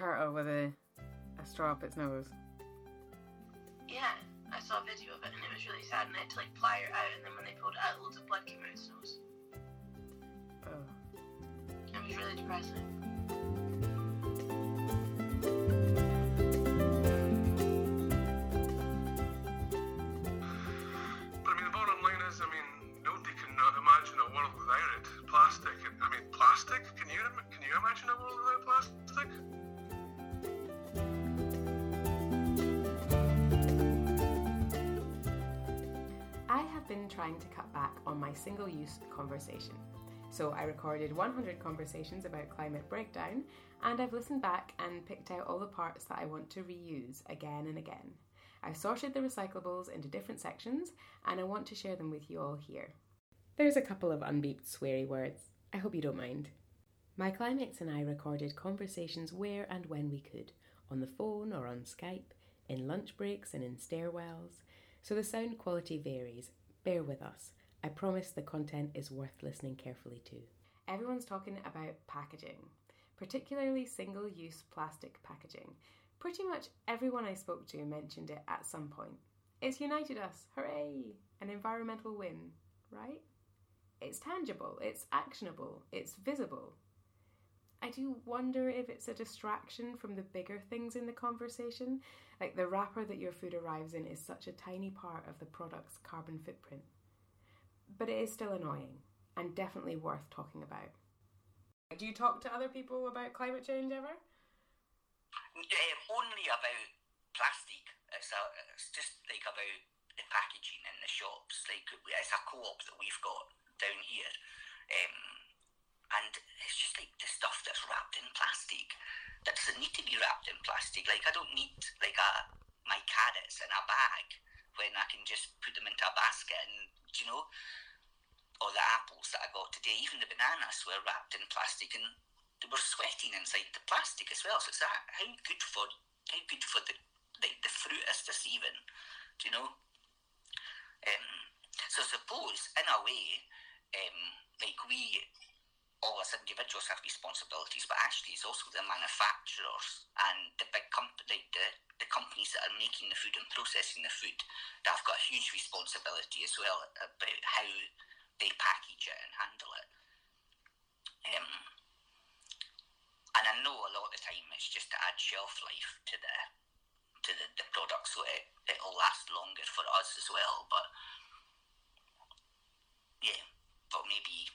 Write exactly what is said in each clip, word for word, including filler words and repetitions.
turtle with a, a straw up its nose. Yeah, I saw a video of it and it was really sad, and they had to like ply her out, and then when they pulled it out, loads of blood came out of its nose. Oh. It was really depressing. But I mean, the bottom line is, I mean, nobody can imagine a world without it. Plastic, I mean, plastic? Can you, can you imagine a world without plastic? I have been trying to cut back on my single-use conversation. So I recorded one hundred conversations about climate breakdown, and I've listened back and picked out all the parts that I want to reuse again and again. I've sorted the recyclables into different sections, and I want to share them with you all here. There's a couple of unbeeped sweary words. I hope you don't mind. My climates and I recorded conversations where and when we could, on the phone or on Skype, in lunch breaks and in stairwells. So the sound quality varies. Bear with us. I promise the content is worth listening carefully to. Everyone's talking about packaging, particularly single-use plastic packaging. Pretty much everyone I spoke to mentioned it at some point. It's united us, hooray! An environmental win, right? It's tangible, it's actionable, it's visible. I do wonder if it's a distraction from the bigger things in the conversation, like the wrapper that your food arrives in is such a tiny part of the product's carbon footprint. But it is still annoying and definitely worth talking about. Do you talk to other people about climate change ever? Um, only about plastic. It's, a, it's just like about the packaging in the shops. Like it's a co-op that we've got down here. Um, and it's just like the stuff that's wrapped in plastic that doesn't need to be wrapped in plastic. Like I don't need like a, my carrots in a bag when I can just put them into a basket and, you know, or the apples that I got today, even the bananas were wrapped in plastic and they were sweating inside the plastic as well. So it's that, how good for how good for the like the fruit is this even, do you know? Um, so suppose in a way, um, like we all as individuals have responsibilities, but actually it's also the manufacturers and the big company, the the companies that are making the food and processing the food, that have got a huge responsibility as well about how they package it and handle it. Um, and I know a lot of the time it's just to add shelf life to the to the, the product so it, it'll last longer for us as well. But yeah, but maybe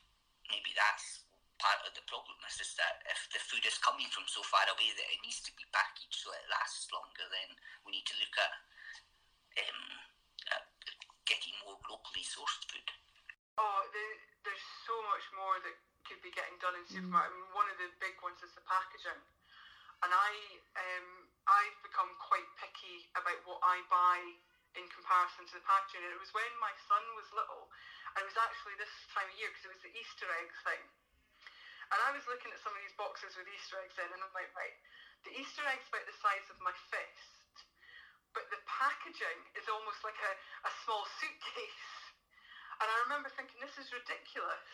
maybe that's part of the problem is just that if the food is coming from so far away that it needs to be packaged so it lasts longer, then we need to look at, um, at getting more locally sourced food. Oh, the, there's so much more that could be getting done in supermarkets. I mean, one of the big ones is the packaging. And I, um, I've become quite picky about what I buy in comparison to the packaging. And it was when my son was little, and it was actually this time of year because it was the Easter egg thing. And I was looking at some of these boxes with Easter eggs in, and I'm like, right, the Easter egg's about the size of my fist, but the packaging is almost like a, a small suitcase. And I remember thinking, this is ridiculous.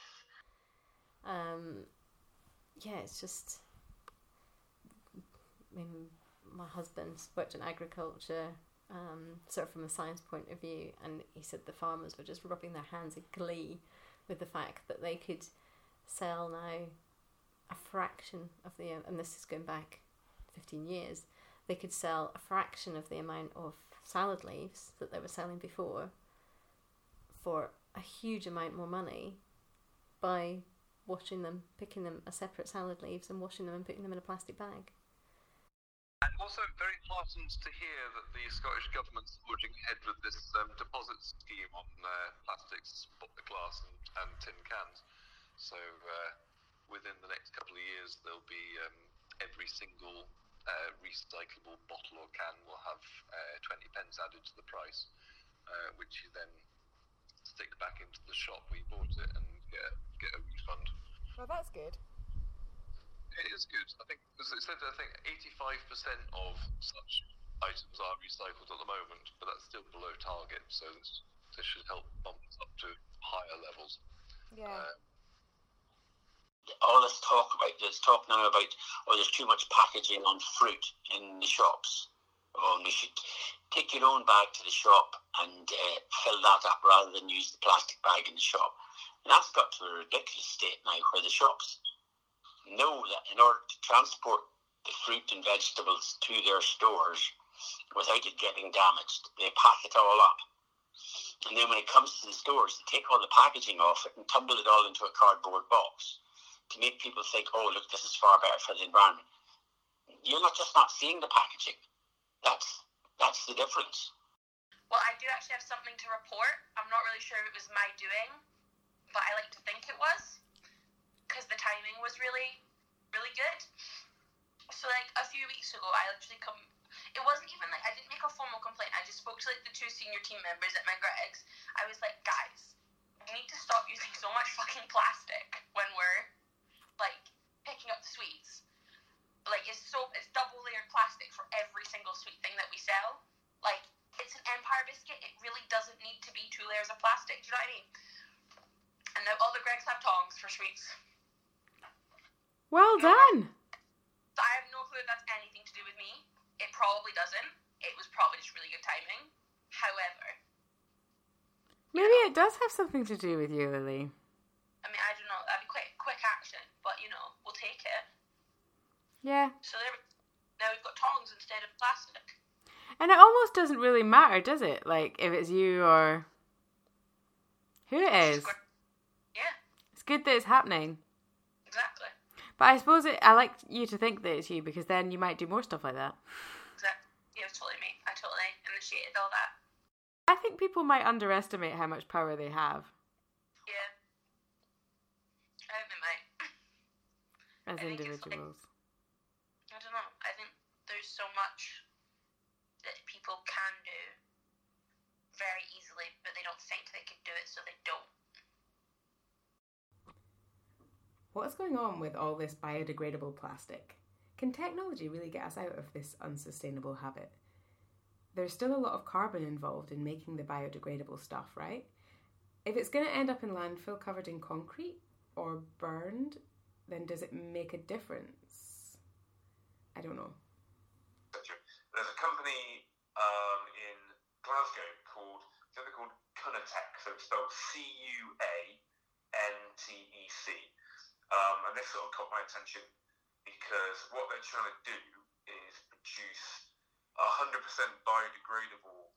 Um, yeah, it's just, I mean, my husband worked in agriculture, um, sort of from a science point of view, and he said the farmers were just rubbing their hands in glee with the fact that they could sell now a fraction of the, and this is going back fifteen years, they could sell a fraction of the amount of salad leaves that they were selling before for a huge amount more money by washing them, picking them as separate salad leaves and washing them and putting them in a plastic bag. And also very heartened to hear that the Scottish government's forging ahead with this um, deposit scheme on uh, plastics, glass and, and tin cans. So uh, within the next couple of years, there'll be um, every single uh, recyclable bottle or can will have uh, twenty pence added to the price, uh, which you then stick back into the shop where you bought it and get, get a refund. Well, that's good. It is good. I think, as I said, I think eighty-five percent of such items are recycled at the moment, but that's still below target. So this, this should help bump us up to higher levels. Yeah. Uh, all this talk about, there's talk now about, oh, there's too much packaging on fruit in the shops. Oh, and we should take your own bag to the shop and uh, fill that up rather than use the plastic bag in the shop. And that's got to a ridiculous state now where the shops know that in order to transport the fruit and vegetables to their stores without it getting damaged, they pack it all up. And then when it comes to the stores, they take all the packaging off it and tumble it all into a cardboard box to make people think, oh, look, this is far better for the environment. You're not just not seeing the packaging. That's that's the difference. Well, I do actually have something to report. I'm not really sure if it was my doing, but I like to think it was, because the timing was really, really good. So, like, a few weeks ago, I literally come... It wasn't even, like, I didn't make a formal complaint. I just spoke to, like, the two senior team members at my Greg's. I was like, guys, we need to stop using so much fucking plastic when we're, like, picking up the sweets. Like, it's so, it's double-layered plastic for every single sweet thing that we sell. Like, it's an Empire biscuit. It really doesn't need to be two layers of plastic. Do you know what I mean? And now all the Greggs have tongs for sweets. Well done. So I have no clue if that's anything to do with me. It probably doesn't. It was probably just really good timing. However. Maybe you know, it does have something to do with you, Lily. I mean, I don't know. That'd be quite quick action, but, you know, we'll take it. Yeah. So there, now we've got tongs instead of plastic. And it almost doesn't really matter, does it? Like, if it's you or who it is. It's yeah. It's good that it's happening. Exactly. But I suppose it, I like you to think that it's you, because then you might do more stuff like that. Exactly. Yeah, totally me. I totally initiated all that. I think people might underestimate how much power they have. Yeah. I hope they might. As I individuals. I think there's so much that people can do very easily, but they don't think they can do it, so they don't. What's going on with all this biodegradable plastic? Can technology really get us out of this unsustainable habit? There's still a lot of carbon involved in making the biodegradable stuff, right? If it's going to end up in landfill covered in concrete or burned, then does it make a difference? I don't know. There's a company um, in Glasgow called, they're called Cunatec, so it's spelled C U A N T E C. Um, and this sort of caught my attention because what they're trying to do is produce one hundred percent biodegradable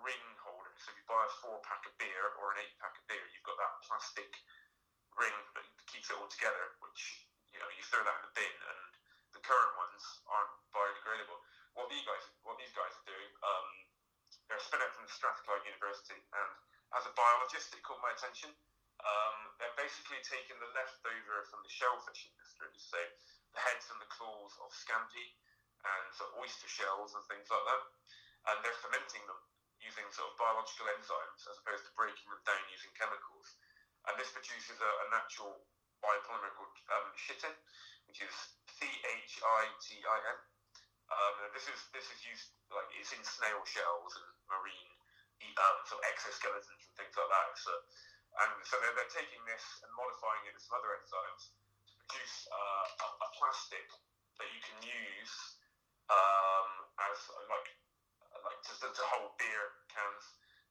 ring holders. So if you buy a four-pack of beer or an eight-pack of beer, you've got that plastic ring that keeps it all together, which, you know, you throw that in the bin and the current ones aren't biodegradable. What these guys, what these guys are doing, um, they're a spin-out from Strathclyde University, and as a biologist, it caught my attention. Um, they're basically taking the leftover from the shellfish industry, so the heads and the claws of scampi and sort of oyster shells and things like that, and they're fermenting them using sort of biological enzymes as opposed to breaking them down using chemicals. And this produces a, a natural biopolymer called um, chitin, which is C H I T I N. Um, this is this is used, like, it's in snail shells and marine um, sort of exoskeletons and things like that. So, and so they're, they're taking this and modifying it with some other enzymes to produce uh, a, a plastic that you can use um, as like like to, to hold beer cans.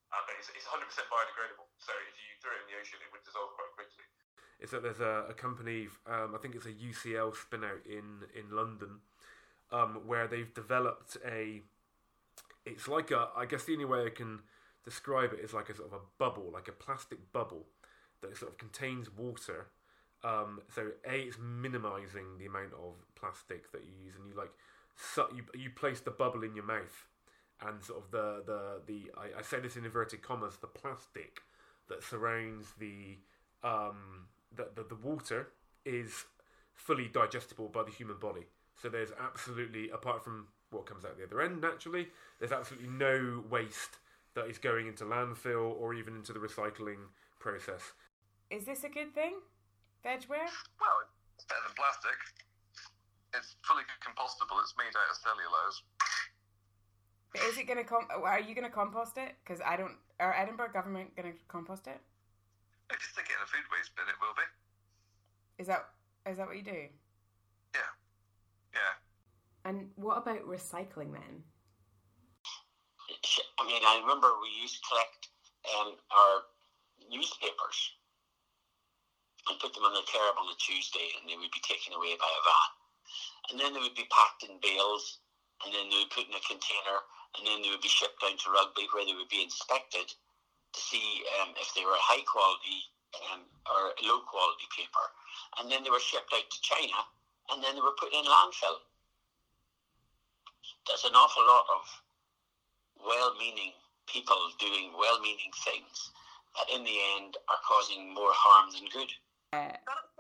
Uh, but it's, it's one hundred percent biodegradable. So if you threw it in the ocean, it would dissolve quite quickly. Is that there's a, a company, um, I think it's a U C L spin-out in, in London, um, where they've developed a, it's like a, I guess the only way I can describe it is like a sort of a bubble, like a plastic bubble that sort of contains water. Um, so A, it's minimising the amount of plastic that you use, and you like, su- you you place the bubble in your mouth, and sort of the, the, the I, I say this in inverted commas, the plastic that surrounds the, um, that the, the water is fully digestible by the human body. So there's absolutely, apart from what comes out the other end naturally, there's absolutely no waste that is going into landfill or even into the recycling process. Is this a good thing? Vegware? Well, it's better than plastic. It's fully compostable. It's made out of cellulose. But is it going to comp- are you going to compost it? Because I don't, are Edinburgh government going to compost it? If you stick it in a food waste bin, it will be. Is that is that what you do? Yeah. Yeah. And what about recycling then? I mean, I remember we used to collect um, our newspapers and put them on the curb on a Tuesday, and they would be taken away by a van. And then they would be packed in bales, and then they would put in a container, and then they would be shipped down to Rugby, where they would be inspected to see um, if they were high quality um, or low quality paper. And then they were shipped out to China, and then they were put in landfill. There's an awful lot of well-meaning people doing well-meaning things that in the end are causing more harm than good. That's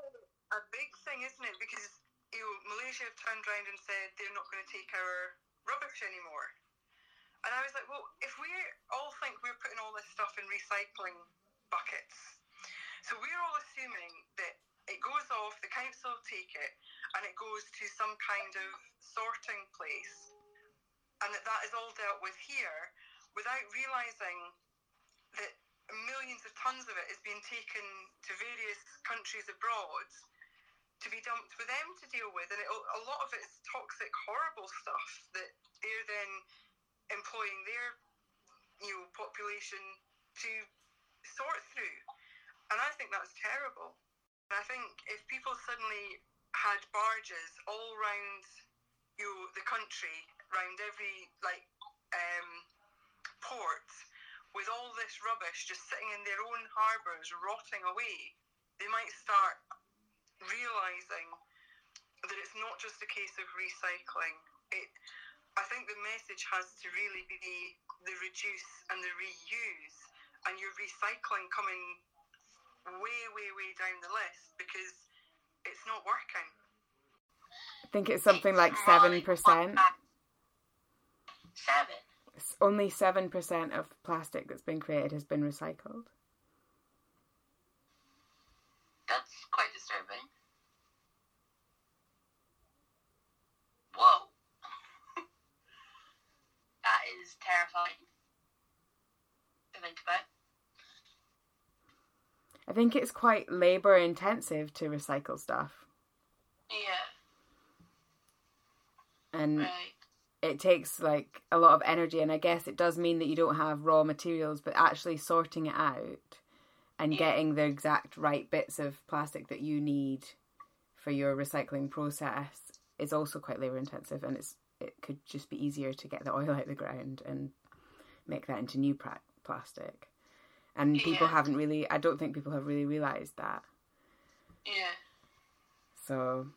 a big thing, isn't it? Because you know, Malaysia have turned around and said they're not going to take our rubbish anymore. And I was like, well, if we all think we're putting all this stuff in recycling buckets, so we're all assuming that it goes off, the council take it, and it goes to some kind of sorting place, and that that is all dealt with here, without realising that millions of tons of it is being taken to various countries abroad to be dumped for them to deal with. And it, a lot of it is toxic, horrible stuff that they're then employing their, you know, population to sort through. And I think that's terrible. And I think if people suddenly had barges all round, you know, the country, round every, like, um, port, with all this rubbish just sitting in their own harbours, rotting away, they might start realising that it's not just a case of recycling. It... I think the message has to really be the, the reduce and the reuse, and your recycling coming way, way, way down the list, because it's not working. I think it's something like seven percent. Seven? It's only seven percent of plastic that's been created has been recycled. That's quite disturbing. Whoa. That is terrifying to think about. I think it's quite labour intensive to recycle stuff. Yeah. And right. It takes like a lot of energy, and I guess it does mean that you don't have raw materials, but actually sorting it out and yeah. getting the exact right bits of plastic that you need for your recycling process is also quite labour intensive, and it's it could just be easier to get the oil out of the ground and make that into new pra- plastic. And yeah. people haven't really, I don't think people have really realised that. Yeah. So.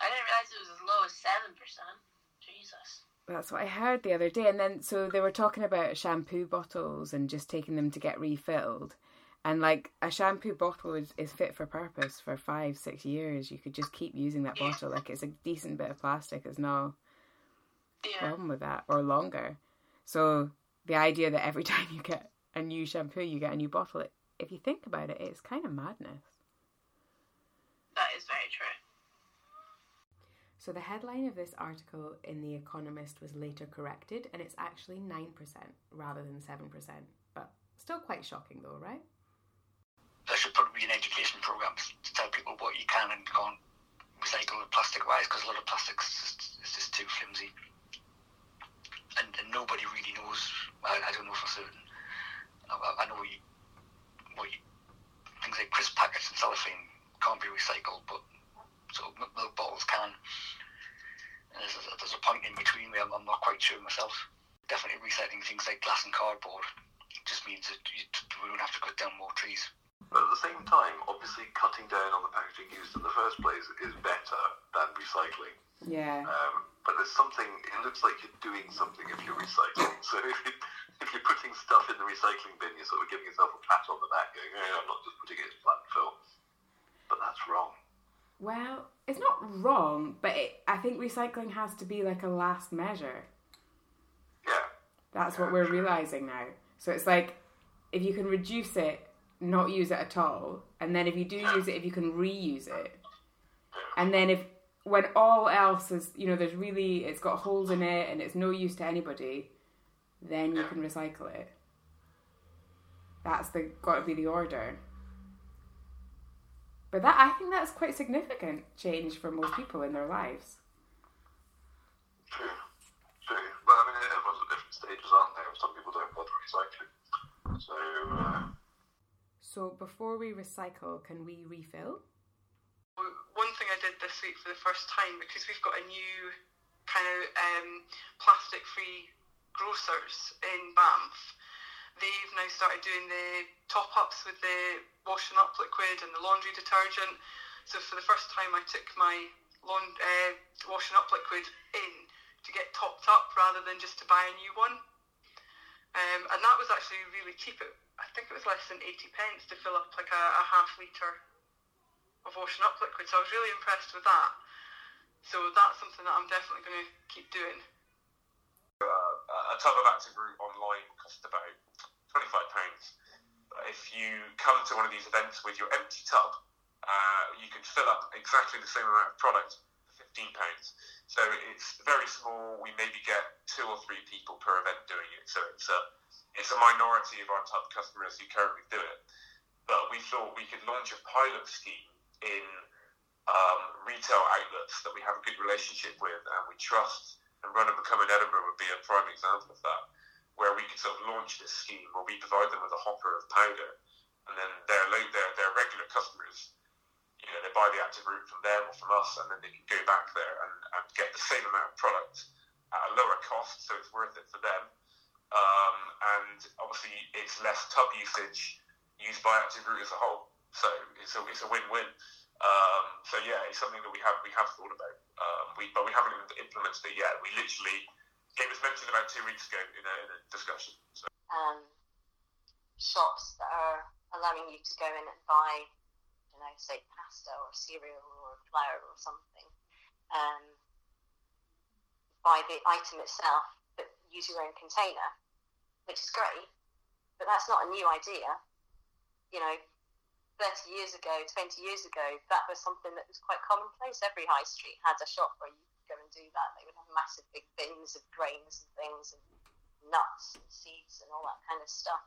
I didn't realise it was as low as seven percent. Jesus. That's what I heard the other day. And then, so they were talking about shampoo bottles and just taking them to get refilled. And like a shampoo bottle is, is fit for purpose for five, six years. You could just keep using that yeah. bottle. Like it's a decent bit of plastic. There's no yeah. problem with that, or longer. So the idea that every time you get a new shampoo, you get a new bottle, it, if you think about it, it's kind of madness. That is very true. So the headline of this article in The Economist was later corrected, and it's actually nine percent rather than seven percent. But still quite shocking though, right? There should probably be an education programme to tell people what you can and can't recycle plastic-wise, because a lot of plastic is just, it's just too flimsy. And, and nobody really knows. I, I don't know for certain. I, I know what you, what you, things like crisp packets and cellophane can't be recycled, but sort of milk bottles can. And there's a, there's a point in between where I'm, I'm not quite sure myself. Definitely recycling things like glass and cardboard. It just means that you, we don't have to cut down more trees. But at the same time, obviously cutting down on the packaging used in the first place is better than recycling. Yeah. Um, but there's something, it looks like you're doing something if you're recycling. So if, you, if you're putting stuff in the recycling bin, you're sort of giving yourself a pat on the back, going, hey, I'm not just putting it in landfill. But that's wrong. Well, it's not wrong, but it, I think recycling has to be like a last measure. Yeah. That's yeah, what we're sure. realising now. So it's like, if you can reduce it, not use it at all, and then if you do use it, if you can reuse it, and then if when all else is, you know, there's really, it's got holes in it and it's no use to anybody, then you can recycle it. That's the got to be the order. But that I think that's quite significant change for most people in their lives. True, true. Well, I mean, everyone's at different stages, aren't they? Some people don't bother recycling. So, uh... so before we recycle, can we refill? One thing I did this week for the first time, because we've got a new kind of um, plastic-free grocers in Banff, they've now started doing the top-ups with the washing up liquid and the laundry detergent. So for the first time I took my lawn, uh, washing up liquid in to get topped up rather than just to buy a new one. Um, and that was actually really cheap. It, I think it was less than eighty pence to fill up like a, a half litre of washing up liquid, so I was really impressed with that. So that's something that I'm definitely going to keep doing. Uh, a tub of Active Root online costs about twenty-five pounds. If you come to one of these events with your empty tub, uh, you can fill up exactly the same amount of product for fifteen pounds. So it's very small. We maybe get two or three people per event doing it, so it's a it's a minority of our tub customers who currently do it. But we thought we could launch a pilot scheme in um, retail outlets that we have a good relationship with and we trust, and Run and Become in Edinburgh would be a prime example of that, where we could sort of launch this scheme where we provide them with a hopper of powder, and then their their, their regular customers, you know, they buy the Active Root from them or from us, and then they can go back there and, and get the same amount of product at a lower cost, so it's worth it for them. Um, and obviously it's less tub usage used by Active Root as a whole. So it's a, it's a win-win. Um, so yeah, it's something that we have we have thought about. Um, we but we haven't implemented it yet. We literally it was mentioned about two weeks ago in a, in a discussion. So. Um, shops that are allowing you to go in and buy, you know, say pasta or cereal or flour or something, um, buy the item itself, but use your own container, which is great. But that's not a new idea, you know. thirty years ago, twenty years ago, that was something that was quite commonplace. Every high street had a shop where you could go and do that. They would have massive big bins of grains and things and nuts and seeds and all that kind of stuff.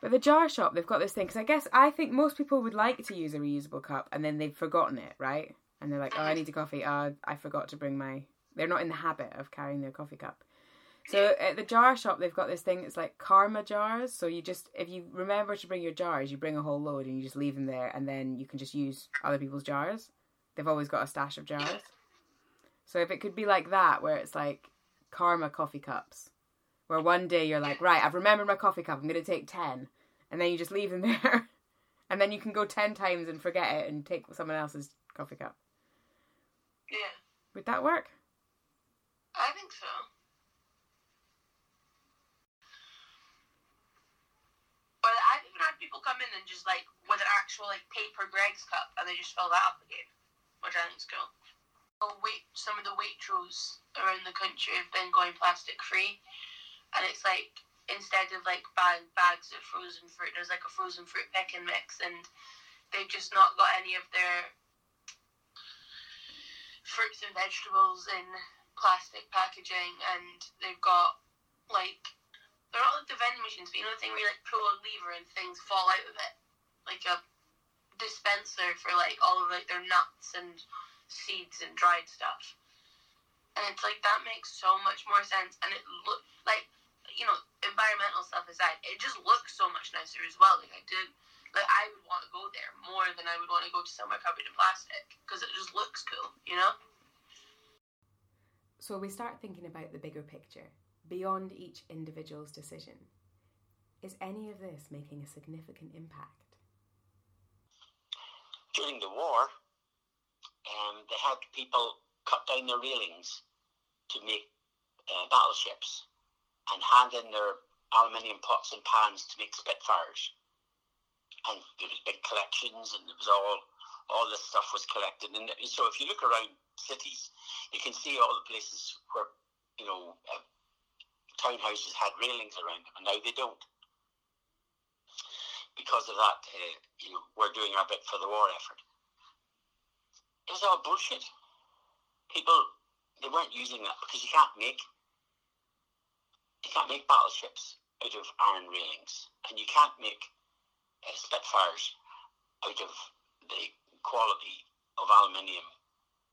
But the jar shop, they've got this thing, because I guess I think most people would like to use a reusable cup and then they've forgotten it, right? And they're like, oh, I need a coffee. Oh, I forgot to bring my... They're not in the habit of carrying their coffee cup. So at the jar shop, they've got this thing that's like karma jars. So you just, if you remember to bring your jars, you bring a whole load and you just leave them there, and then you can just use other people's jars. They've always got a stash of jars. So if it could be like that, where it's like karma coffee cups, where one day you're like, right, I've remembered my coffee cup, I'm going to take ten. And then you just leave them there. And then you can go ten times and forget it and take someone else's coffee cup. Yeah. Would that work? I think so. I've even had people come in and just like with an actual like paper Greg's cup, and they just fill that up again, which I think is cool. Some of the Waitrose around the country have been going plastic free, and it's like instead of like buying bags of frozen fruit, there's like a frozen fruit pick and mix, and they've just not got any of their fruits and vegetables in plastic packaging, and they've got like... They're not like the vending machines, but you know the thing where you like pull a lever and things fall out of it? Like a dispenser for like all of like their nuts and seeds and dried stuff. And it's like that makes so much more sense, and it look like, you know, environmental stuff aside, it just looks so much nicer as well. Like I do, like I would want to go there more than I would want to go to somewhere covered in plastic, because it just looks cool, you know? So we start thinking about the bigger picture. Beyond each individual's decision. Is any of this making a significant impact? During the war, um, they had people cut down their railings to make uh, battleships and hand in their aluminium pots and pans to make Spitfires. And there was big collections, and there was all, all this stuff was collected. And so if you look around cities, you can see all the places where, you know, uh, townhouses had railings around them, and now they don't. Because of that, uh, you know, we're doing our bit for the war effort. It was all bullshit. People, they weren't using that, because you can't make, you can't make battleships out of iron railings, and you can't make uh, Spitfires out of the quality of aluminium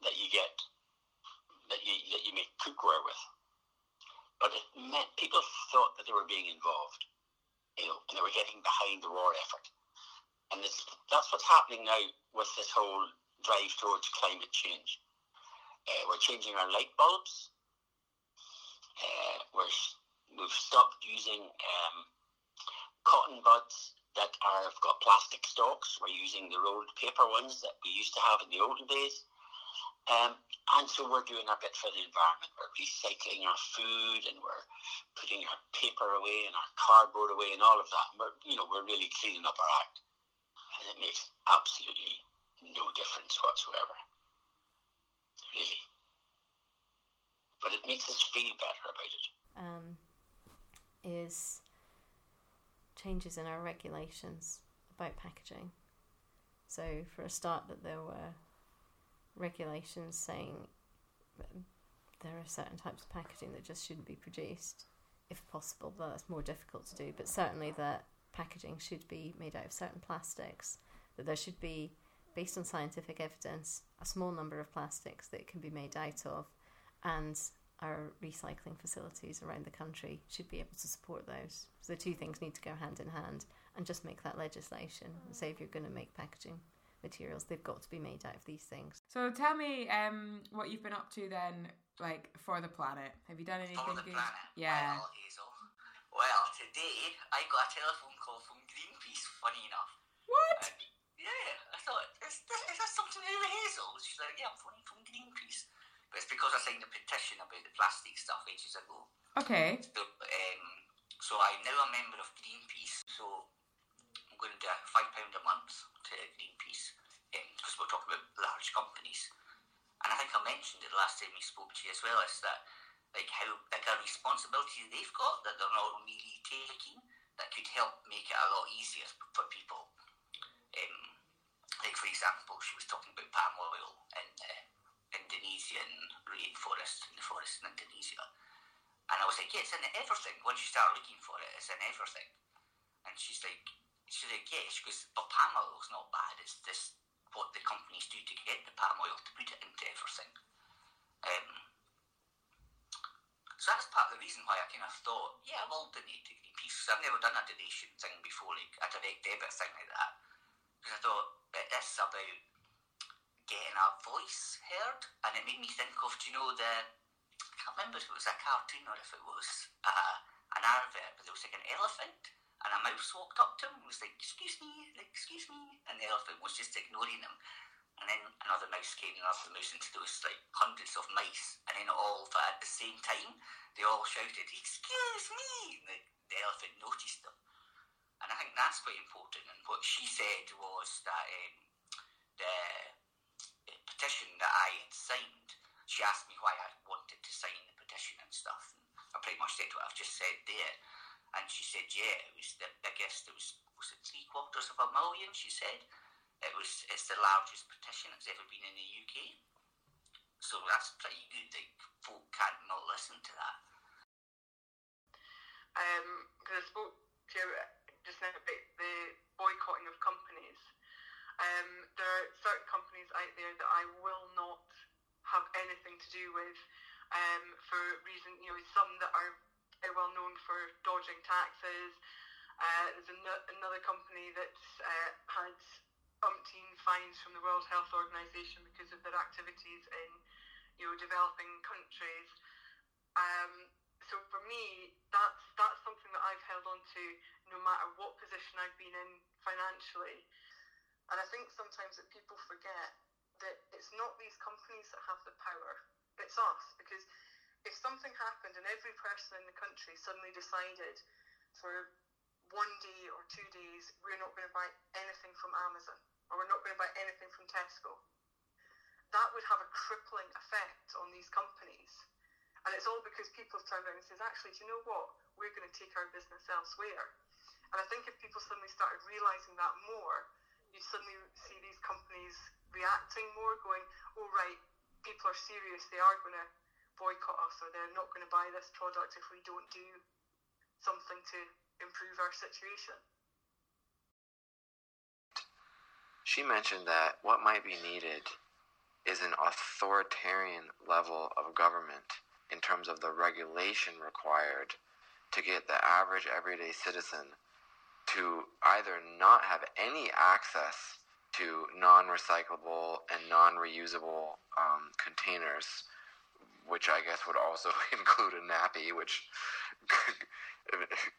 that you get, that you that you make cookware with. But it meant people thought that they were being involved, you know, and they were getting behind the war effort. And this, that's what's happening now with this whole drive towards climate change. Uh, we're changing our light bulbs. Uh, we're, we've stopped using um, cotton buds that are, have got plastic stalks. We're using the rolled paper ones that we used to have in the olden days. Um, and so we're doing our bit for the environment. We're recycling our food, and we're putting our paper away and our cardboard away and all of that. And we're, you know, we're really cleaning up our act. And it makes absolutely no difference whatsoever, really. But it makes us feel better about it. Um, is changes in our regulations about packaging. So for a start, that there were regulations saying that there are certain types of packaging that just shouldn't be produced, if possible. But that's more difficult to do. But certainly that packaging should be made out of certain plastics, that there should be, based on scientific evidence, a small number of plastics that it can be made out of, and our recycling facilities around the country should be able to support those. So the two things need to go hand in hand, and just make that legislation and say, if you're going to make packaging materials, they've got to be made out of these things. So tell me um, what you've been up to then, like, for the planet. Have you done anything for the good? Planet? Yeah. Well, Hazel, well, today I got a telephone call from Greenpeace, funny enough. What? And, yeah, I thought, is this, is this something to do with Hazel? She's like, yeah, I'm phoning from Greenpeace. But it's because I signed a petition about the plastic stuff ages ago. Okay. So, um, so I'm now a member of Greenpeace, so I'm going to do five pounds a month to Greenpeace, because um, we're talking about large companies. And I think I mentioned it last time we spoke to you as well, is that, like, how big a responsibility they've got that they're not really taking, that could help make it a lot easier for people. Um, like, for example, she was talking about palm oil and uh, Indonesian rainforest, in the forest in Indonesia. And I was like, yeah, it's in everything. Once you start looking for it, it's in everything. And she's like, she's like, yeah, she goes, but palm oil's not bad. It's this, what the companies do to get the palm oil, to put it into everything. Um, so that's part of the reason why I kind of thought, yeah, I will donate to Greenpeace, because I've never done a donation thing before, like a direct debit thing like that. Because I thought, but this is about getting our voice heard, and it made me think of, do you know, the, I can't remember if it was a cartoon or if it was uh, an advert, but there was like an elephant, and a mouse walked up to him and was like, excuse me, like, excuse me, and the elephant was just ignoring him, and then another mouse came, and another mouse, into those, like, hundreds of mice, and then all, for at the same time, they all shouted, excuse me, and the, the elephant noticed them. And I think that's quite important, and what she said was that um, the petition that I had signed, she asked me why I wanted to sign the petition and stuff, and I pretty much said what I've just said there, and she said, yeah, it was the biggest, it was, was it three quarters of a million, she said, it was, it's the largest petition that's ever been in the U K, so that's pretty good, like, folk can't not listen to that. Um, because I spoke to you just now about the boycotting of companies. Um, there are certain companies out there that I will not have anything to do with, um, for reason, you know, some that are well known for dodging taxes. Uh, there's an- another company that's uh, had umpteen fines from the World Health Organization because of their activities in, you know, developing countries. Um, so for me, that's that's something that I've held on to no matter what position I've been in financially. And I think sometimes that people forget that it's not these companies that have the power, it's us. Because if something happened and every person in the country suddenly decided for one day or two days, we're not going to buy anything from Amazon, or we're not going to buy anything from Tesco, that would have a crippling effect on these companies. And it's all because people have turned around and says, actually, do you know what? We're going to take our business elsewhere. And I think if people suddenly started realising that more, you suddenly see these companies reacting more, going, oh, right, people are serious, they are going to boycott us, or they're not going to buy this product if we don't do something to improve our situation. she mentioned that what might be needed is an authoritarian level of government in terms of the regulation required to get the average everyday citizen to either not have any access to non-recyclable and non-reusable um, containers, which I guess would also include a nappy, which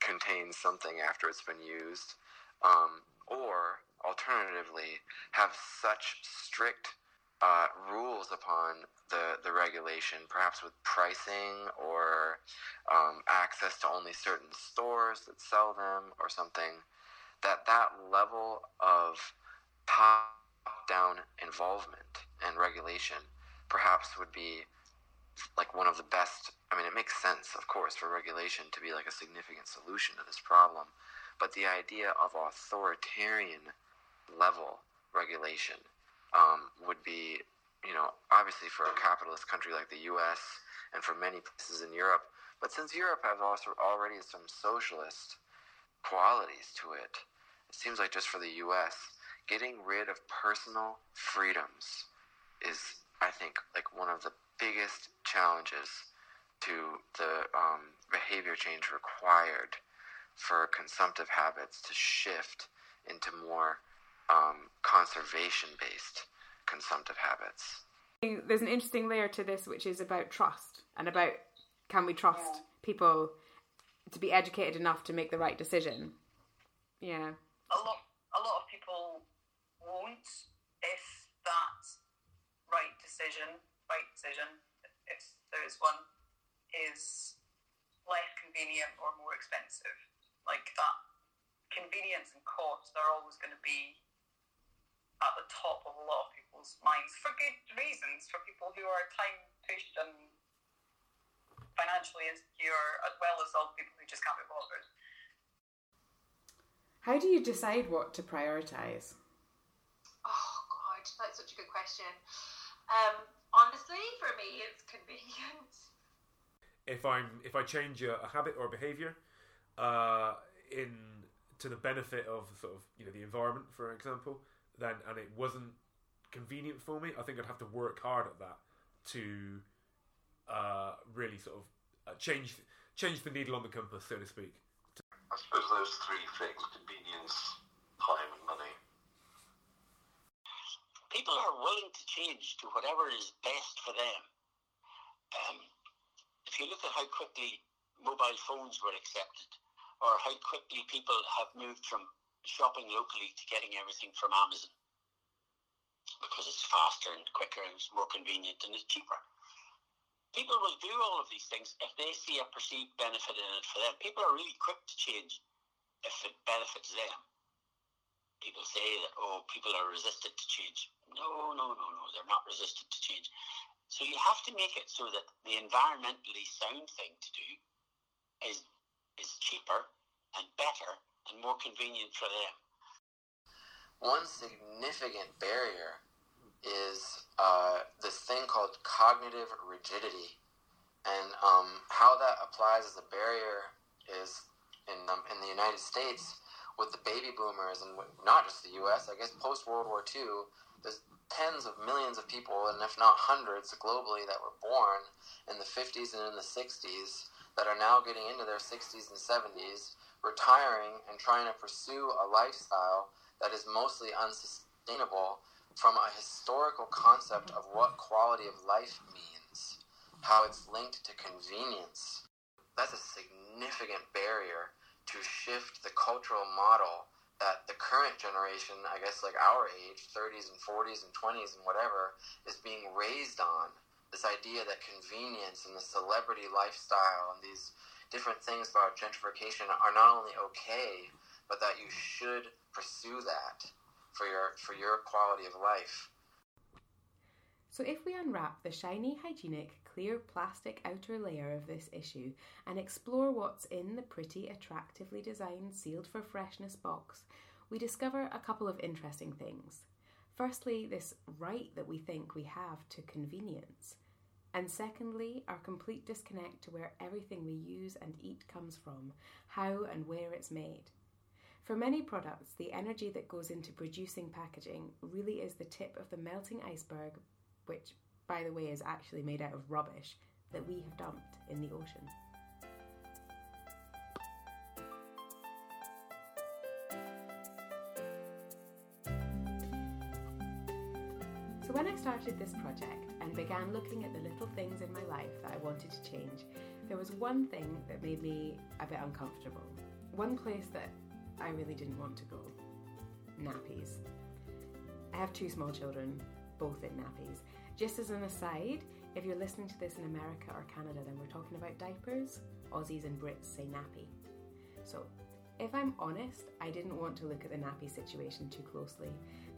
contains something after it's been used, um, or alternatively have such strict uh, rules upon the, the regulation, perhaps with pricing or um, access to only certain stores that sell them or something, that that level of top-down involvement and regulation perhaps would be like one of the best. I mean, it makes sense, of course, for regulation to be like a significant solution to this problem, but the idea of authoritarian level regulation um, would be, you know, obviously for a capitalist country like the U S and for many places in Europe, but since Europe has also already some socialist qualities to it, it seems like just for the U S, getting rid of personal freedoms is, I think, like one of the biggest challenges to the um, behavior change required for consumptive habits to shift into more um, conservation-based consumptive habits. There's an interesting layer to this, which is about trust and about can we trust yeah. people to be educated enough to make the right decision. Yeah. A lot, a lot of people won't if that right decision right decision, if there is one, is less convenient or more expensive. Like that convenience and cost are always going to be at the top of a lot of people's minds for good reasons, for people who are time pushed and financially insecure, as well as all people who just can't be bothered. How do you decide what to prioritise? Oh God, that's such a good question. Um, Honestly, for me, it's convenient. If I'm, if I change a, a habit or a behaviour, uh, in to the benefit of sort of you know the environment, for example, then and it wasn't convenient for me, I think I'd have to work hard at that to uh, really sort of change change the needle on the compass, so to speak. I suppose those three things: convenience, time, and money. People are willing to change to whatever is best for them. Um, if you look at how quickly mobile phones were accepted, or how quickly people have moved from shopping locally to getting everything from Amazon, because it's faster and quicker and it's more convenient and it's cheaper. People will do all of these things if they see a perceived benefit in it for them. People are really quick to change if it benefits them. People say that, oh, people are resistant to change. No, no, no, no, they're not resistant to change. So you have to make it so that the environmentally sound thing to do is is cheaper and better and more convenient for them. One significant barrier is uh, this thing called cognitive rigidity, and um, how that applies as a barrier is in um, in the United States with the baby boomers, and not just the U S, I guess post-World War Two, there's tens of millions of people, and if not hundreds globally, that were born in the fifties and in the sixties that are now getting into their sixties and seventies, retiring and trying to pursue a lifestyle that is mostly unsustainable from a historical concept of what quality of life means, how it's linked to convenience. That's a significant barrier to shift the cultural model that the current generation, I guess like our age, thirties and forties and twenties and whatever, is being raised on. This idea that convenience and the celebrity lifestyle and these different things about gentrification are not only okay, but that you should pursue that for your for your quality of life. So if we unwrap the shiny, hygienic, clear plastic outer layer of this issue and explore what's in the pretty, attractively designed sealed for freshness box, we discover a couple of interesting things. Firstly, this right that we think we have to convenience. And secondly, our complete disconnect to where everything we use and eat comes from, how and where it's made. For many products, the energy that goes into producing packaging really is the tip of the melting iceberg, which, by the way, is actually made out of rubbish that we have dumped in the ocean. So when I started this project and began looking at the little things in my life that I wanted to change, there was one thing that made me a bit uncomfortable. One place that I really didn't want to go. Nappies. I have two small children, both in nappies. Just as an aside, if you're listening to this in America or Canada, then we're talking about diapers. Aussies and Brits say nappy. So, if I'm honest, I didn't want to look at the nappy situation too closely.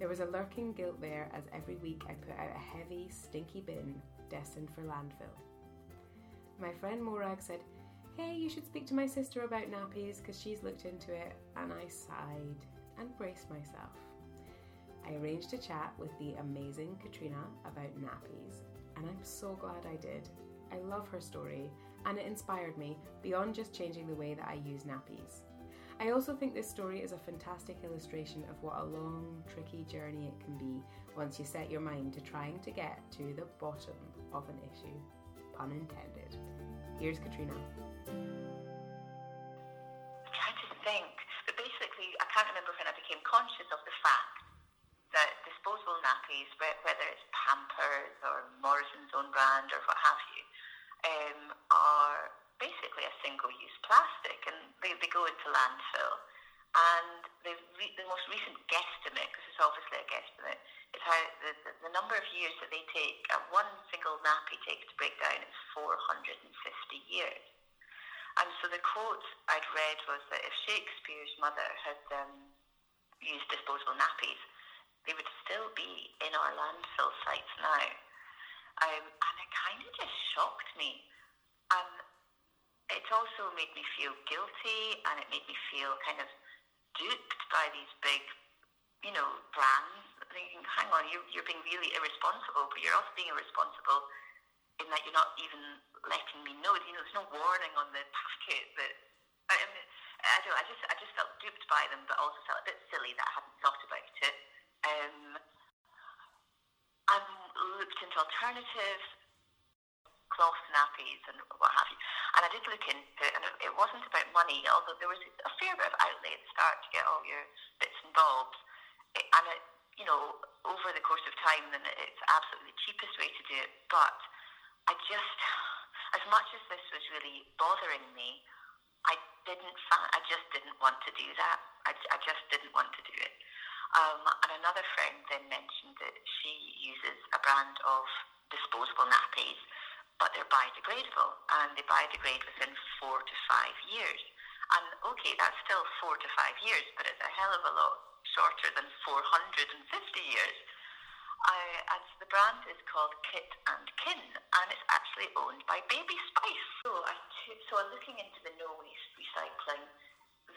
There was a lurking guilt there as every week I put out a heavy, stinky bin destined for landfill. My friend Morag said, "Hey, you should speak to my sister about nappies because she's looked into it," and I sighed and braced myself. I arranged a chat with the amazing Katrina about nappies, and I'm so glad I did. I love her story, and it inspired me beyond just changing the way that I use nappies. I also think this story is a fantastic illustration of what a long, tricky journey it can be once you set your mind to trying to get to the bottom of an issue. Pun intended. Here's Katrina. I'm trying to think, but basically I can't remember when I became conscious of the fact that disposable nappies, whether it's Pampers or Morrison's own brand or what have you, um, are basically a single-use plastic, and they, they go into landfill. And the, re- the most recent guesstimate, because it's obviously a guesstimate, is how the, the, the number of years that they take, uh, one single nappy takes to break down is four hundred fifty years. And so the quote I'd read was that if Shakespeare's mother had um, used disposable nappies, they would still be in our landfill sites now. Um, and it kind of just shocked me. Um, It also made me feel guilty, and it made me feel kind of duped by these big, you know, brands. Thinking, hang on, you're, you're being really irresponsible, but you're also being irresponsible in that you're not even letting me know. You know, there's no warning on the packet. That I, I, mean, I don't. I just, I just felt duped by them, but also felt a bit silly that I hadn't thought about it. Um, I've looked into alternatives. Cloth nappies and what have you, and I did look into it, and it wasn't about money, although there was a fair bit of outlay at the start to get all your bits and bobs, it, and it, you know, over the course of time, then it's absolutely the cheapest way to do it. But I just, as much as this was really bothering me, I didn't, fa- I just didn't want to do that. I, I just didn't want to do it. Um, and another friend then mentioned that she uses a brand of disposable nappies, but they're biodegradable, and they biodegrade within four to five years. And okay, that's still four to five years, but it's a hell of a lot shorter than four hundred fifty years. Uh, and the brand is called Kit and Kin, and it's actually owned by Baby Spice. So, I t- so I'm looking into the no waste recycling.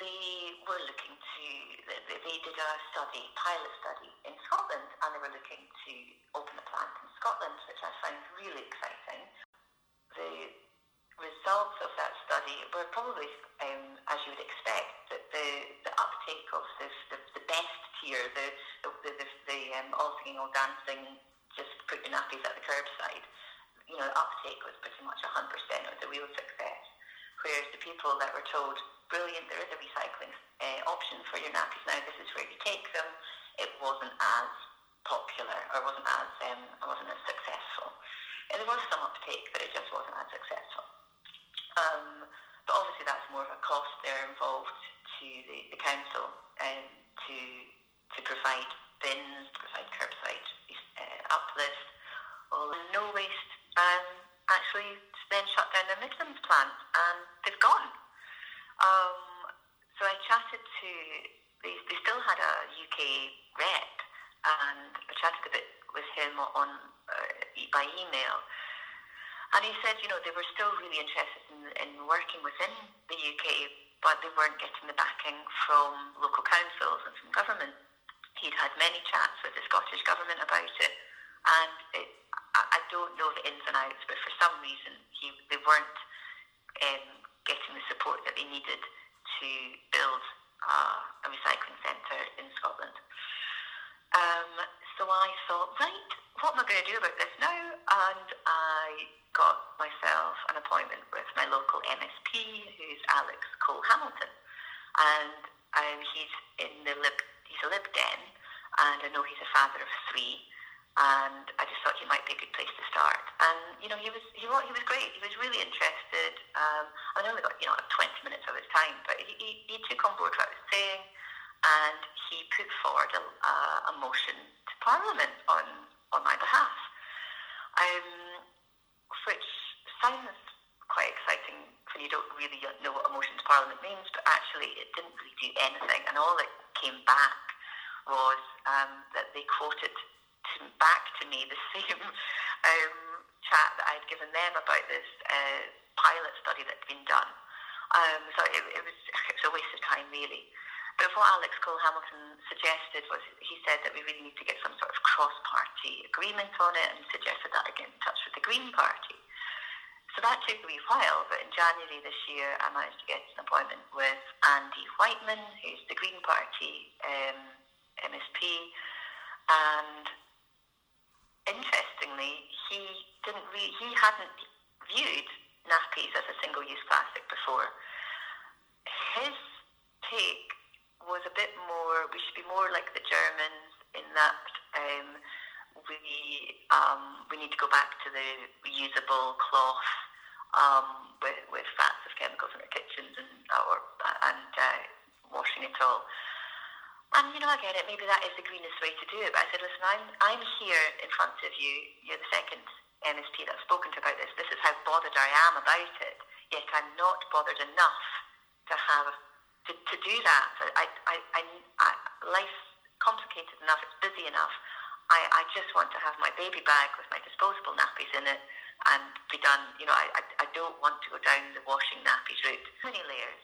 They were looking to, they, they did a study, pilot study in Scotland, and they were looking to open a plant in Scotland, which I find really exciting. The results of that study were probably, um, as you would expect, that the, the uptake of this, the, the best tier, the the, the, the um, all singing, all dancing, just put your nappies at the curbside, you know, the uptake was pretty much one hundred percent. It was a real success. Whereas the people that were told, brilliant, there is a recycling uh, option for your nappies now, this is where you take them, it wasn't as popular, or wasn't as, um, wasn't as successful. There was some uptake, but it just wasn't that successful. Um, but obviously that's more of a cost there involved to the, the council um, to to provide bins, to provide curbside uh, uplift. All the no waste um, actually then shut down their Midlands plant, and they've gone. Um, so I chatted to, they, they still had a U K rep, and I chatted a bit with him on uh, by email, and he said, you know, they were still really interested in, in working within the U K, but they weren't getting the backing from local councils and from government. He'd had many chats with the Scottish government about it, and it, I, I don't know the ins and outs, but for some reason he, they weren't um, getting the support that they needed to build uh, a recycling centre in Scotland. Um, so I thought, right, what am I going to do about this now? And I got myself an appointment with my local M S P, who's Alex Cole-Hamilton. And um, he's in the Lib, he's a Lib Den, and I know he's a father of three. And I just thought he might be a good place to start. And, you know, he was he, he was great. He was really interested. Um, I only got, you know, like twenty minutes of his time, but he, he, he took on board what I was saying, and he put forward a, a motion to Parliament on, on my behalf, um, which sounds quite exciting when you don't really know what a motion to Parliament means, but actually it didn't really do anything. And all that came back was um, that they quoted to, back to me the same um, chat that I'd given them about this uh, pilot study that's been done. Um, so it, it was it was a waste of time, really. But what Alex Cole-Hamilton suggested was, he said that we really need to get some sort of cross-party agreement on it, and suggested that I get in touch with the Green Party. So that took a wee while, but in January this year I managed to get an appointment with Andy Wightman, who's the Green Party um, M S P, and interestingly, he didn't. Re- he hadn't viewed nappies as a single-use plastic before. His take was a bit more, we should be more like the Germans in that um, we um, we need to go back to the reusable cloth um, with with vats of chemicals in our kitchens and or, and uh, washing it all. And, you know, I get it, maybe that is the greenest way to do it, but I said, listen, I'm, I'm here in front of you, you're the second M S P that's spoken to about this, this is how bothered I am about it, yet I'm not bothered enough to have, to, to do that. I, I, I, I, life's complicated enough, it's busy enough, I, I just want to have my baby bag with my disposable nappies in it and be done. You know, I, I, I don't want to go down the washing nappies route. Many layers,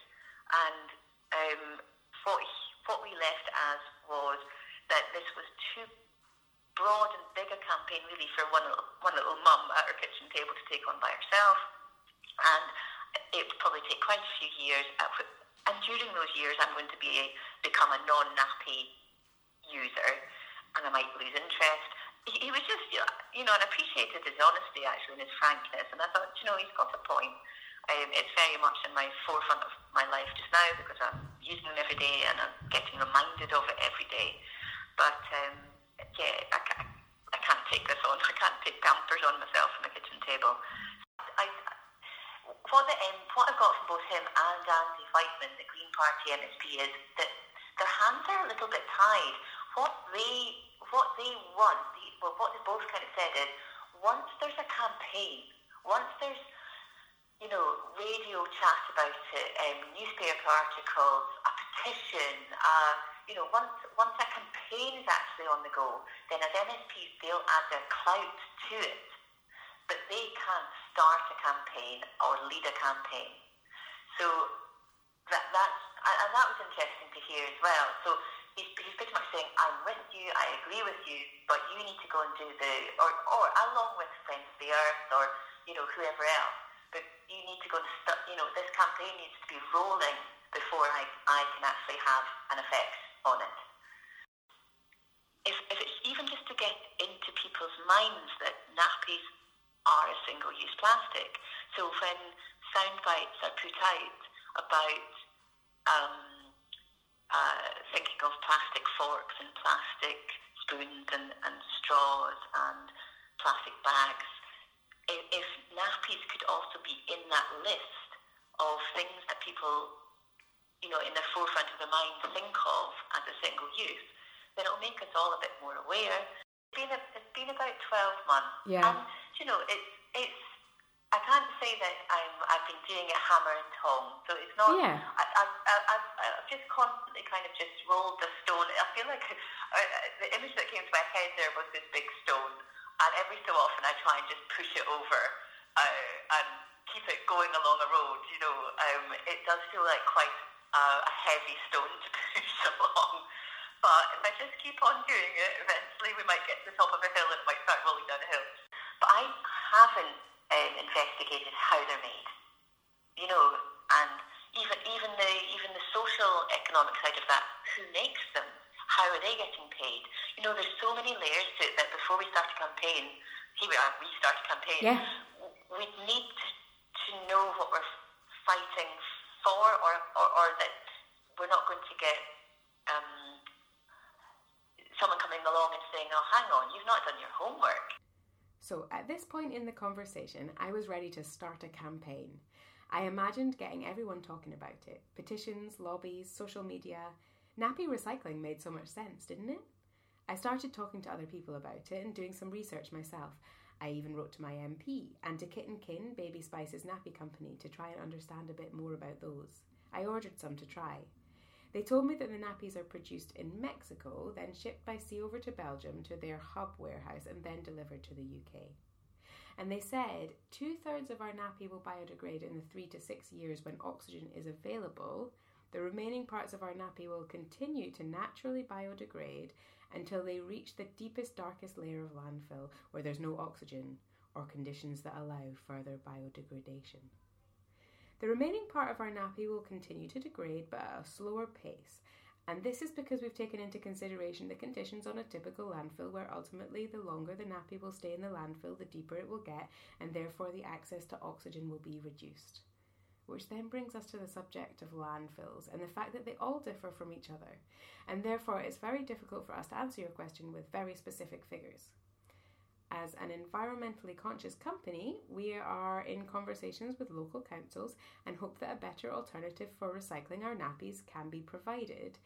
and um, what he What we left as was that this was too broad and big a campaign, really, for one little, one little mum at her kitchen table to take on by herself, and it would probably take quite a few years. At, and during those years, I'm going to be become a non-nappy user, and I might lose interest. He, he was just, you know, and appreciated his honesty actually and his frankness, and I thought, you know, he's got a point. Um, it's very much in my forefront of my life just now because I'm using them every day and I'm getting reminded of it every day. But um, yeah, I can't, I can't take this on. I can't take Pampers on myself from the kitchen table. I, what, the, um, what I've got from both him and Andy Wightman, the Green Party M S P, is that their hands are a little bit tied. What they, what they want, they, well, what they both kind of said is, once there's a campaign, once there's you know, radio chat about it, um, newspaper articles, a petition, uh, you know, once once a campaign is actually on the go, then as M S Ps, they'll add their clout to it. But they can't start a campaign or lead a campaign. So that that's, and that was interesting to hear as well. So he's, he's pretty much saying, I'm with you, I agree with you, but you need to go and do the, or, or along with Friends of the Earth or, you know, whoever else. But you need to go and, st- you know, this campaign needs to be rolling before I, I can actually have an effect on it. If, if it's even just to get into people's minds that nappies are a single-use plastic. So when sound bites are put out about um, uh, thinking of plastic forks and plastic spoons and, and straws and plastic bags, if nappies could also be in that list of things that people, you know, in the forefront of their mind think of as a single use, then it'll make us all a bit more aware. It's been, a, it's been about twelve months. Yeah. And, you know, it's, it's, I can't say that I'm, I've been doing it hammer and tongs. So it's not, yeah. I, I, I, I've, I've just constantly kind of just rolled the stone. I feel like I, the image that came to my head there was this big stone. And every so often I try and just push it over uh, and keep it going along a road, you know. Um, it does feel like quite uh, a heavy stone to push along. But if I just keep on doing it, eventually we might get to the top of a hill and it might start rolling down a hill. But I haven't um, investigated how they're made, you know, and even even the even the social social economic side of that, who makes them? How are they getting paid? You know, there's so many layers to it that before we start a campaign, here we are, we start a campaign, yeah. we need to, to know what we're fighting for, or, or, or that we're not going to get um, someone coming along and saying, oh, hang on, you've not done your homework. So at this point in the conversation, I was ready to start a campaign. I imagined getting everyone talking about it. Petitions, lobbies, social media. Nappy recycling made so much sense, didn't it? I started talking to other people about it and doing some research myself. I even wrote to my M P and to Kit and Kin, Baby Spice's nappy company, to try and understand a bit more about those. I ordered some to try. They told me that the nappies are produced in Mexico, then shipped by sea over to Belgium to their hub warehouse and then delivered to the U K. And they said two-thirds of our nappy will biodegrade in the three to six years when oxygen is available. The remaining parts of our nappy will continue to naturally biodegrade until they reach the deepest, darkest layer of landfill where there's no oxygen or conditions that allow further biodegradation. The remaining part of our nappy will continue to degrade but at a slower pace. And this is because we've taken into consideration the conditions on a typical landfill, where ultimately the longer the nappy will stay in the landfill, the deeper it will get, and therefore the access to oxygen will be reduced. Which then brings us to the subject of landfills and the fact that they all differ from each other, and therefore it's very difficult for us to answer your question with very specific figures. As an environmentally conscious company, we are in conversations with local councils and hope that a better alternative for recycling our nappies can be provided,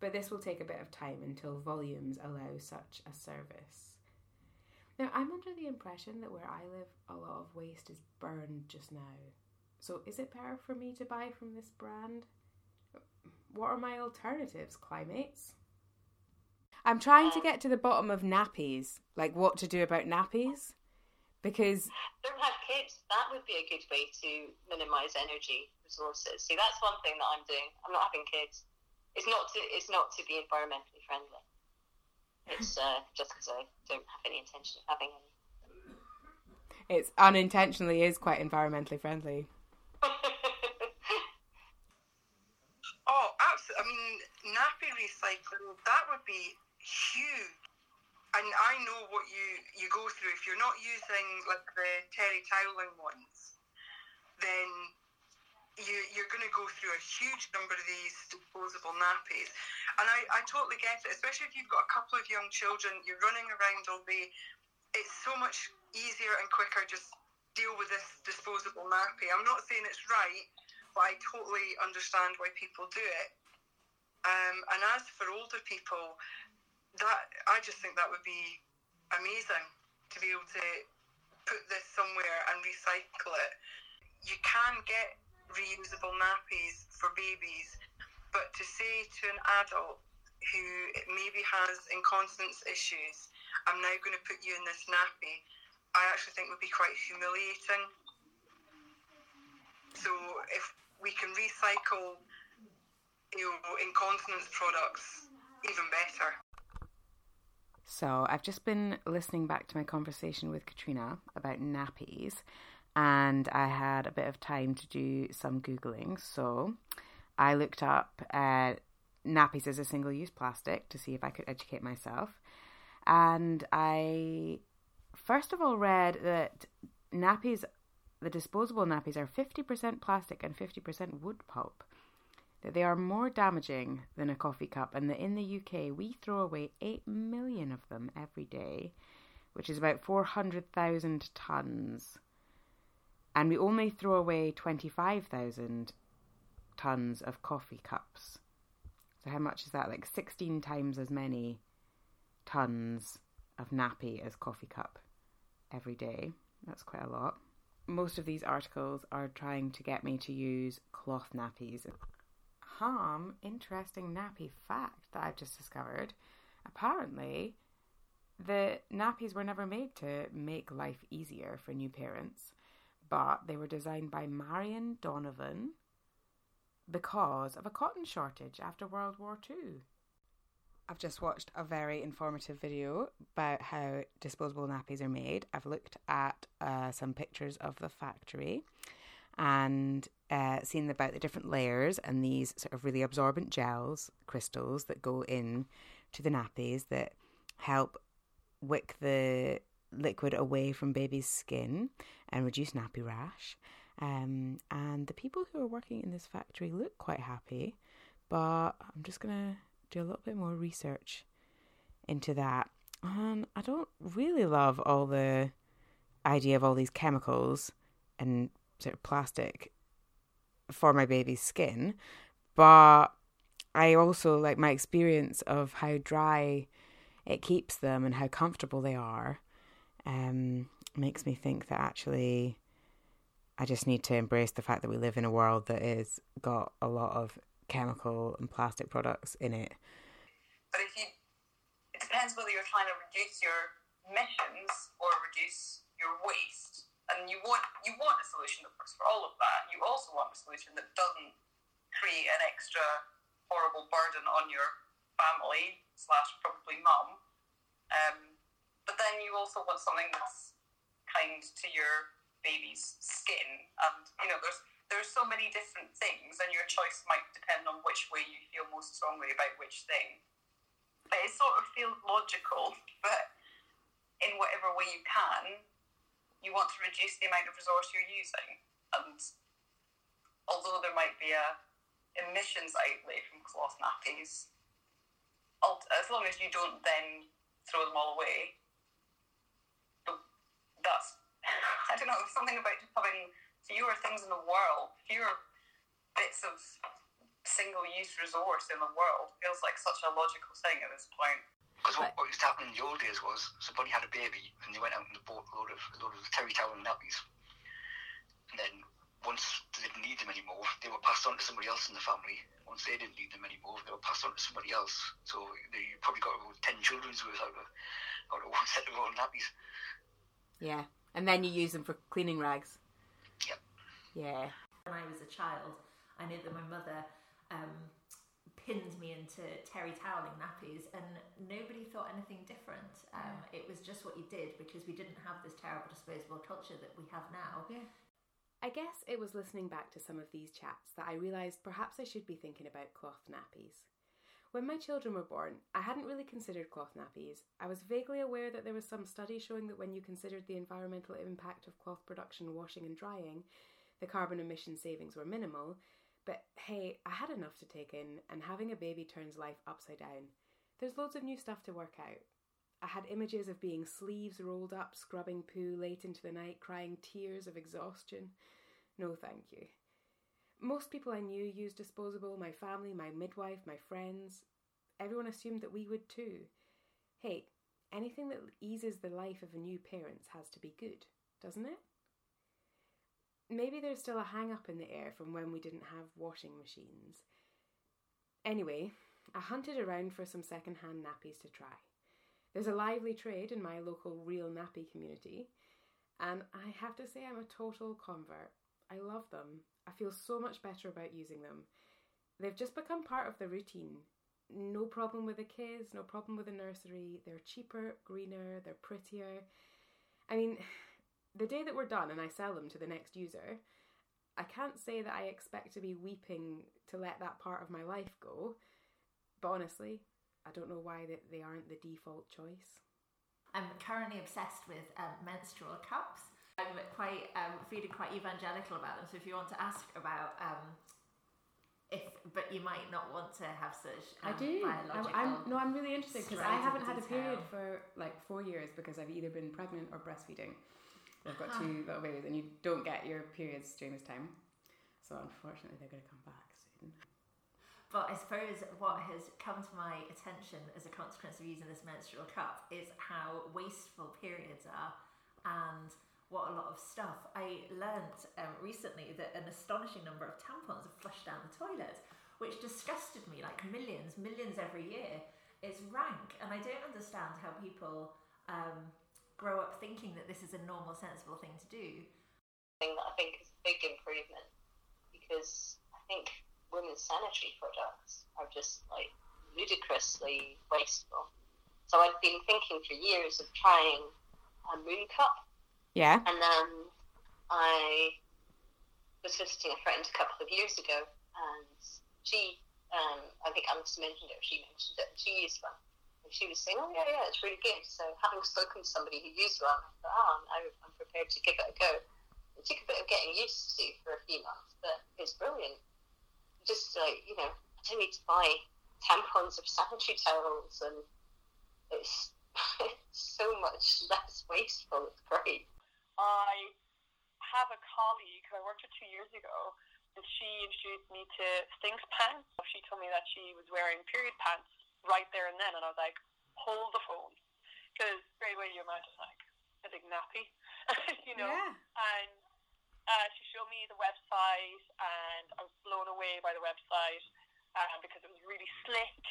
but this will take a bit of time until volumes allow such a service. Now, I'm under the impression that where I live, a lot of waste is burned just now. So is it better for me to buy from this brand? What are my alternatives, Climates? I'm trying to get to the bottom of nappies, like what to do about nappies, because... Don't have kids. That would be a good way to minimise energy resources. See, that's one thing that I'm doing. I'm not having kids. It's not to, it's not to be environmentally friendly. It's uh, just because I don't have any intention of having any. It's unintentionally is quite environmentally friendly. Oh, absolutely. I mean, nappy recycling, that would be huge. And I know what you, you go through. If you're not using, like, the terry toweling ones, then you, you're going to go through a huge number of these disposable nappies. And I, I totally get it, especially if you've got a couple of young children, you're running around all day. It's so much easier and quicker, just deal with this disposable nappy. I'm not saying it's right, but I totally understand why people do it. Um, and as for older people, that I just think that would be amazing to be able to put this somewhere and recycle it. You can get reusable nappies for babies, but to say to an adult who maybe has incontinence issues, I'm now going to put you in this nappy, I actually think would be quite humiliating. So if we can recycle, you know, incontinence products, even better. So I've just been listening back to my conversation with Katrina about nappies, and I had a bit of time to do some Googling. So I looked up uh, nappies as a single-use plastic to see if I could educate myself. And I... First of all, read that nappies, the disposable nappies, are fifty percent plastic and fifty percent wood pulp, that they are more damaging than a coffee cup, and that in the U K we throw away eight million of them every day, which is about four hundred thousand tonnes, and we only throw away twenty-five thousand tonnes of coffee cups. So how much is that? Like sixteen times as many tonnes of nappy as coffee cup every day. That's quite a lot. Most of these articles are trying to get me to use cloth nappies. Hum, interesting nappy fact that I've just discovered. Apparently, the nappies were never made to make life easier for new parents, but they were designed by Marion Donovan because of a cotton shortage after World War Two. I've just watched a very informative video about how disposable nappies are made. I've looked at uh, some pictures of the factory, and uh, seeing about the different layers and these sort of really absorbent gels, crystals that go in to the nappies that help wick the liquid away from baby's skin and reduce nappy rash. Um, and the people who are working in this factory look quite happy, but I'm just going to do a little bit more research into that. And I don't really love all the idea of all these chemicals and sort of plastic for my baby's skin, but I also like my experience of how dry it keeps them and how comfortable they are. Um, makes me think that actually I just need to embrace the fact that we live in a world that has got a lot of chemical and plastic products in it. But if you, it depends whether you're trying to reduce your emissions or reduce your waste, and you want you want a solution that works for all of that. You also want a solution that doesn't create an extra horrible burden on your family slash probably mum. Um, but then you also want something that's kind to your baby's skin, and you know there's there's so many different things, and your choice might depend on which way you feel most strongly about which thing. But it sort of feels logical, but in whatever way you can, you want to reduce the amount of resource you're using. And although there might be a emissions outlay from cloth nappies, as long as you don't then throw them all away, that's, I don't know, something about just having fewer things in the world, fewer bits of single-use resource in the world feels like such a logical thing at this point. Because what, what used to happen in the old days was somebody had a baby and they went out and they bought a load of, a load of terry towel and nappies. And then once they didn't need them anymore, they were passed on to somebody else in the family. Once they didn't need them anymore, they were passed on to somebody else. So they probably got about ten children's worth out of, out of one set of old nappies. Yeah, and then you use them for cleaning rags. Yep. Yeah. When I was a child, I knew that my mother... Um, pinned me into terry toweling nappies, and nobody thought anything different. Um, it was just what you did because we didn't have this terrible disposable culture that we have now. Yeah. I guess it was listening back to some of these chats that I realised perhaps I should be thinking about cloth nappies. When my children were born, I hadn't really considered cloth nappies. I was vaguely aware that there was some study showing that when you considered the environmental impact of cloth production, washing and drying, the carbon emission savings were minimal. But hey, I had enough to take in, and having a baby turns life upside down. There's loads of new stuff to work out. I had images of being sleeves rolled up, scrubbing poo late into the night, crying tears of exhaustion. No thank you. Most people I knew used disposable, my family, my midwife, my friends. Everyone assumed that we would too. Hey, anything that eases the life of a new parent has to be good, doesn't it? Maybe there's still a hang-up in the air from when we didn't have washing machines. Anyway, I hunted around for some second-hand nappies to try. There's a lively trade in my local real nappy community, and I have to say I'm a total convert. I love them. I feel so much better about using them. They've just become part of the routine. No problem with the kids, no problem with the nursery. They're cheaper, greener, they're prettier. I mean... The day that we're done and I sell them to the next user, I can't say that I expect to be weeping to let that part of my life go. But honestly, I don't know why that they aren't the default choice. I'm currently obsessed with um, menstrual cups. I'm quite um, feeling quite evangelical about them. So if you want to ask about um, if, but you might not want to have such. Um, I do. Biological I, I'm, no, I'm really interested because I haven't had a period for like four years because I've either been pregnant or breastfeeding. I've got two little babies, and you don't get your periods during this time, so unfortunately they're going to come back soon. But I suppose what has come to my attention as a consequence of using this menstrual cup is how wasteful periods are, and what a lot of stuff. I learnt um, recently that an astonishing number of tampons are flushed down the toilet, which disgusted me, like millions, millions every year. It's rank, and I don't understand how people... Um, grow up thinking that this is a normal, sensible thing to do. Thing that I think is a big improvement, because I think women's sanitary products are just like ludicrously wasteful. So I've been thinking for years of trying a moon cup. Yeah. And then I was visiting a friend a couple of years ago, and she, um, I think Alice mentioned it, or she mentioned it, and she used one. And she was saying, oh yeah, yeah, it's really good. So having spoken to somebody who used one, I thought, oh, I'm, I'm prepared to give it a go. It took a bit of getting used to for a few months, but it's brilliant. Just like, you know, I don't need to buy tampons or sanitary towels, and it's, it's so much less wasteful. It's great. I have a colleague who I worked with two years ago, and she introduced me to Thinx pants. She told me that she was wearing period pants right there and then, and I was like, hold the phone, because straight away your mind is like a big nappy, you know. Yeah. And uh, she showed me the website, and I was blown away by the website uh, because it was really slick.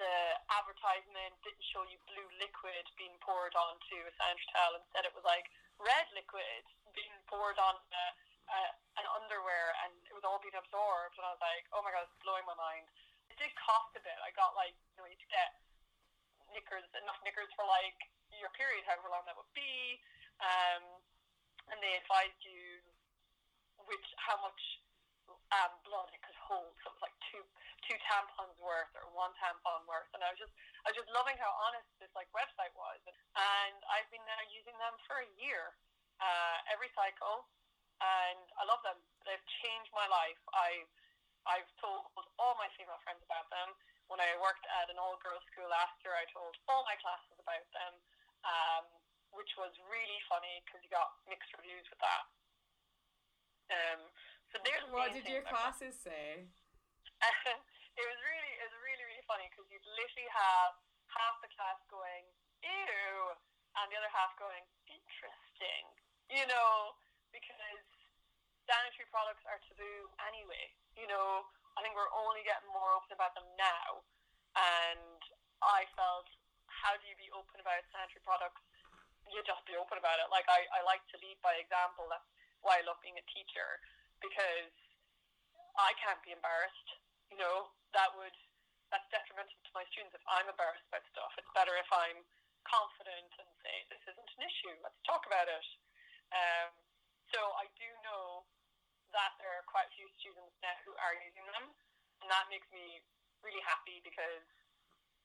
The advertisement didn't show you blue liquid being poured onto a sanitary towel. Instead, it was like red liquid being poured on a, a, an underwear, and it was all being absorbed, and I was like, oh my god, it's blowing my mind. It did cost a bit. I got like, you know, you to get knickers, enough knickers for like your period, however long that would be, um, and they advised you which, how much um, blood it could hold, so it was like two two tampons worth or one tampon worth, and I was just I was just loving how honest this like website was, and I've been now using them for a year. Uh, every cycle, and I love them. They've changed my life. I, I've told all my female friends about them. When I worked at an all-girls school last year, I told all my classes about them, um, which was really funny because you got mixed reviews with that. Um, so there's what did your classes say? It was really, it was really, really funny because you'd literally have half the class going ew, and the other half going interesting. You know, because sanitary products are taboo anyway. You know, I think we're only getting more open about them now. And I felt, how do you be open about sanitary products? You just be open about it. Like, I, I like to lead by example. That's why I love being a teacher, because I can't be embarrassed. You know, that would, that's detrimental to my students if I'm embarrassed about stuff. It's better if I'm confident and say, this isn't an issue, let's talk about it. Um, so I do know that there are quite a few students now who are using them, and that makes me really happy, because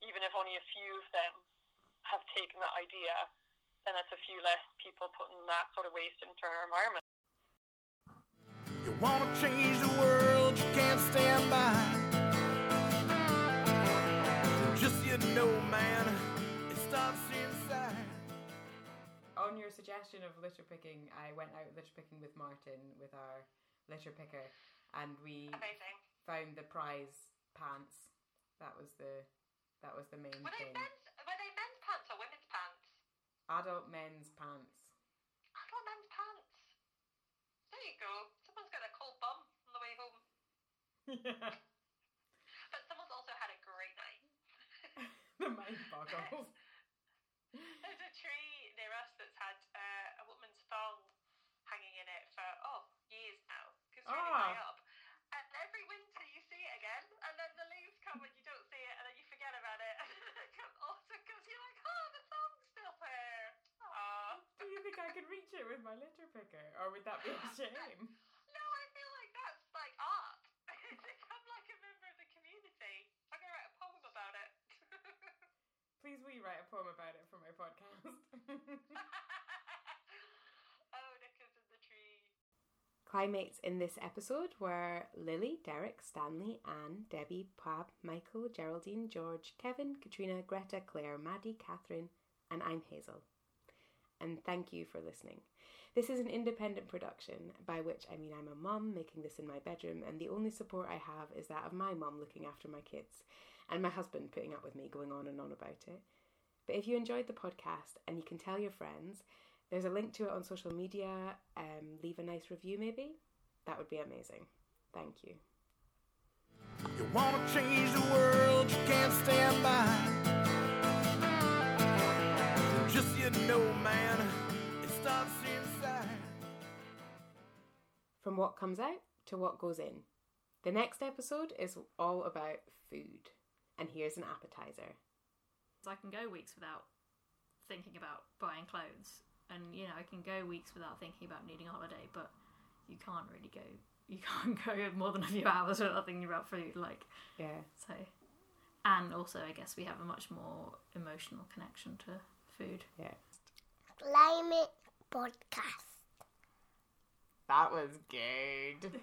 even if only a few of them have taken that idea, then that's a few less people putting that sort of waste into our environment. You want to change the world, you can't stand by. Just, you know, man, it starts inside. On your suggestion of litter picking, I went out litter picking with Martin, with our litter picker, and we Amazing. Found the prize pants. That was the that was the main were thing. They men's, were they men's pants or women's pants? Adult men's pants. Adult men's pants. There you go. Someone's got a cold bum on the way home. Yeah. But someone's also had a great night. The mind boggles. There's a tree near us that's had uh, a woman's thong hanging in it for, oh, years now, because it's really high up. And every winter you see it again, and then the leaves come and you don't see it, and then you forget about it, and then it comes also because you're like, oh, the thong's still there. Aww. Do you think I could reach it with my litter picker, or would that be a shame? No, I feel like that's like art. It's become like a member of the community. I'm going to write a poem about it. Please will you write a poem about it for my podcast? Oh, knickers in the tree. Climates in this episode were Lily, Derek, Stanley, Anne, Debbie, Pab, Michael, Geraldine, George, Kevin, Katrina, Greta, Claire, Maddie, Catherine, and I'm Hazel. And thank you for listening. This is an independent production, by which I mean I'm a mum making this in my bedroom, and the only support I have is that of my mum looking after my kids, and my husband putting up with me going on and on about it. But if you enjoyed the podcast and you can tell your friends, there's a link to it on social media. Um, leave a nice review maybe. That would be amazing. Thank you. You want to change the world, you can't stand by. Just, you know, man, it starts inside. From what comes out to what goes in. The next episode is all about food. And here's an appetizer. So I can go weeks without thinking about buying clothes. And, you know, I can go weeks without thinking about needing a holiday. But you can't really go, you can't go more than a few hours without thinking about food, like, yeah. So, and also I guess we have a much more emotional connection to food. Yeah. Climate podcast. That was good.